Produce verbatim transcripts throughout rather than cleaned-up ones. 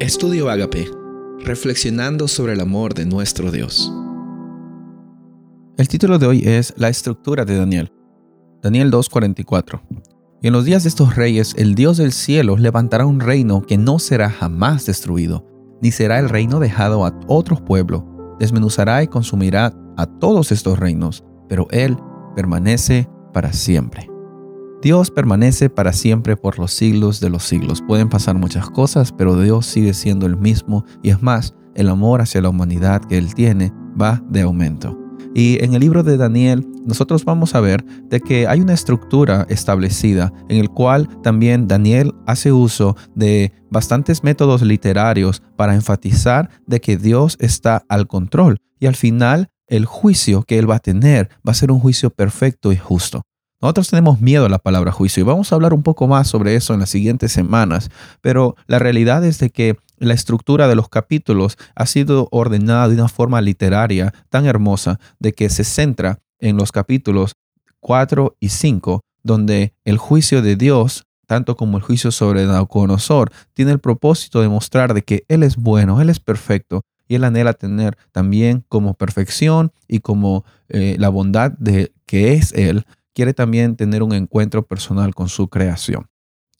Estudio Ágape, reflexionando sobre el amor de nuestro Dios. El título de hoy es La estructura de Daniel, Daniel dos cuarenta y cuatro. Y en los días de estos reyes, el Dios del cielo levantará un reino que no será jamás destruido, ni será el reino dejado a otros pueblos. Desmenuzará y consumirá a todos estos reinos, pero Él permanece para siempre. Dios permanece para siempre por los siglos de los siglos. Pueden pasar muchas cosas, pero Dios sigue siendo el mismo y es más, el amor hacia la humanidad que Él tiene va de aumento. Y en el libro de Daniel, nosotros vamos a ver de que hay una estructura establecida en el cual también Daniel hace uso de bastantes métodos literarios para enfatizar de que Dios está al control y al final el juicio que él va a tener va a ser un juicio perfecto y justo. Nosotros tenemos miedo a la palabra juicio y vamos a hablar un poco más sobre eso en las siguientes semanas, pero la realidad es de que la estructura de los capítulos ha sido ordenada de una forma literaria tan hermosa de que se centra en los capítulos cuatro y cinco, donde el juicio de Dios, tanto como el juicio sobre Nabucodonosor, tiene el propósito de mostrar de que Él es bueno, Él es perfecto y Él anhela tener también como perfección y como eh, la bondad de que es Él. Quiere también tener un encuentro personal con su creación.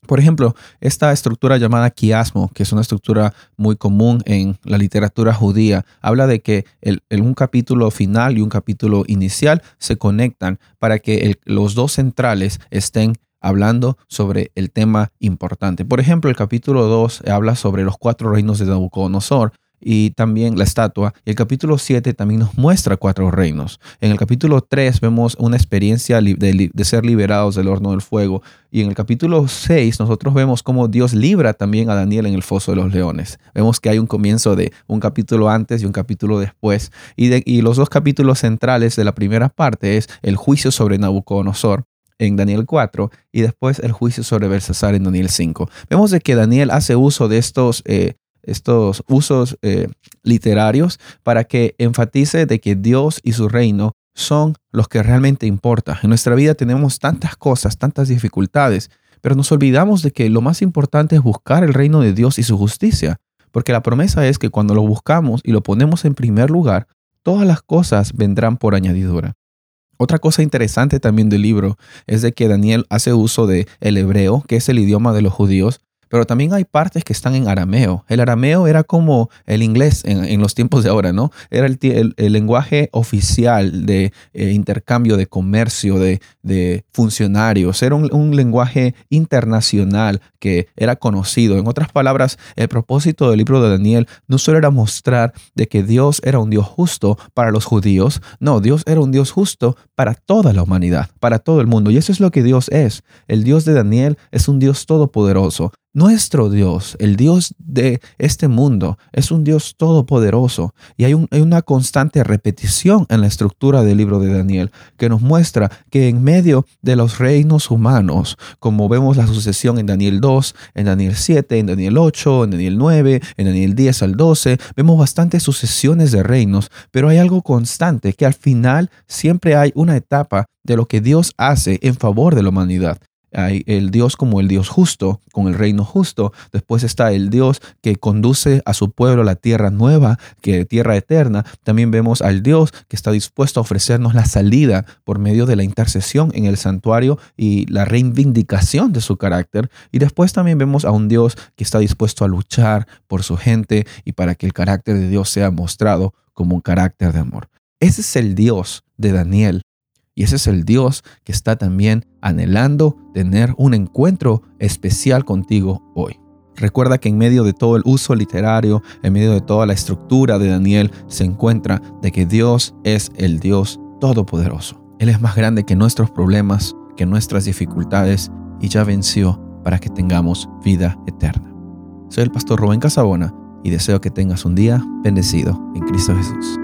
Por ejemplo, esta estructura llamada quiasmo, que es una estructura muy común en la literatura judía, habla de que el, el, un capítulo final y un capítulo inicial se conectan para que el, los dos centrales estén hablando sobre el tema importante. Por ejemplo, el capítulo dos habla sobre los cuatro reinos de Nabucodonosor, y también la estatua. Y el capítulo siete también nos muestra cuatro reinos. En el capítulo tres vemos una experiencia de, de ser liberados del horno del fuego. Y en el capítulo seis nosotros vemos cómo Dios libra también a Daniel en el foso de los leones. Vemos que hay un comienzo de un capítulo antes y un capítulo después. Y, de, y los dos capítulos centrales de la primera parte es el juicio sobre Nabucodonosor en Daniel cuatro y después el juicio sobre Belsasar en Daniel cinco. Vemos de que Daniel hace uso de estos... Eh, estos usos eh, literarios para que enfatice de que Dios y su reino son los que realmente importan. En nuestra vida tenemos tantas cosas, tantas dificultades, pero nos olvidamos de que lo más importante es buscar el reino de Dios y su justicia, porque la promesa es que cuando lo buscamos y lo ponemos en primer lugar, todas las cosas vendrán por añadidura. Otra cosa interesante también del libro es de que Daniel hace uso del hebreo, que es el idioma de los judíos, pero también hay partes que están en arameo. El arameo era como el inglés en, en los tiempos de ahora, ¿no? Era el, el, el lenguaje oficial de eh, intercambio, de comercio, de, de funcionarios. Era un, un lenguaje internacional que era conocido. En otras palabras, el propósito del libro de Daniel no solo era mostrar de que Dios era un Dios justo para los judíos. No, Dios era un Dios justo para toda la humanidad, para todo el mundo. Y eso es lo que Dios es. El Dios de Daniel es un Dios todopoderoso. Nuestro Dios, el Dios de este mundo, es un Dios todopoderoso y hay, un, hay una constante repetición en la estructura del libro de Daniel que nos muestra que en medio de los reinos humanos, como vemos la sucesión en Daniel dos, en Daniel siete, en Daniel ocho, en Daniel nueve, en Daniel diez al doce, vemos bastantes sucesiones de reinos, pero hay algo constante que al final siempre hay una etapa de lo que Dios hace en favor de la humanidad. Hay el Dios como el Dios justo, con el reino justo. Después está el Dios que conduce a su pueblo a la tierra nueva, que tierra eterna. También vemos al Dios que está dispuesto a ofrecernos la salida por medio de la intercesión en el santuario y la reivindicación de su carácter. Y después también vemos a un Dios que está dispuesto a luchar por su gente y para que el carácter de Dios sea mostrado como un carácter de amor. Ese es el Dios de Daniel. Y ese es el Dios que está también anhelando tener un encuentro especial contigo hoy. Recuerda que en medio de todo el uso literario, en medio de toda la estructura de Daniel, se encuentra de que Dios es el Dios todopoderoso. Él es más grande que nuestros problemas, que nuestras dificultades y ya venció para que tengamos vida eterna. Soy el pastor Rubén Casabona y deseo que tengas un día bendecido en Cristo Jesús.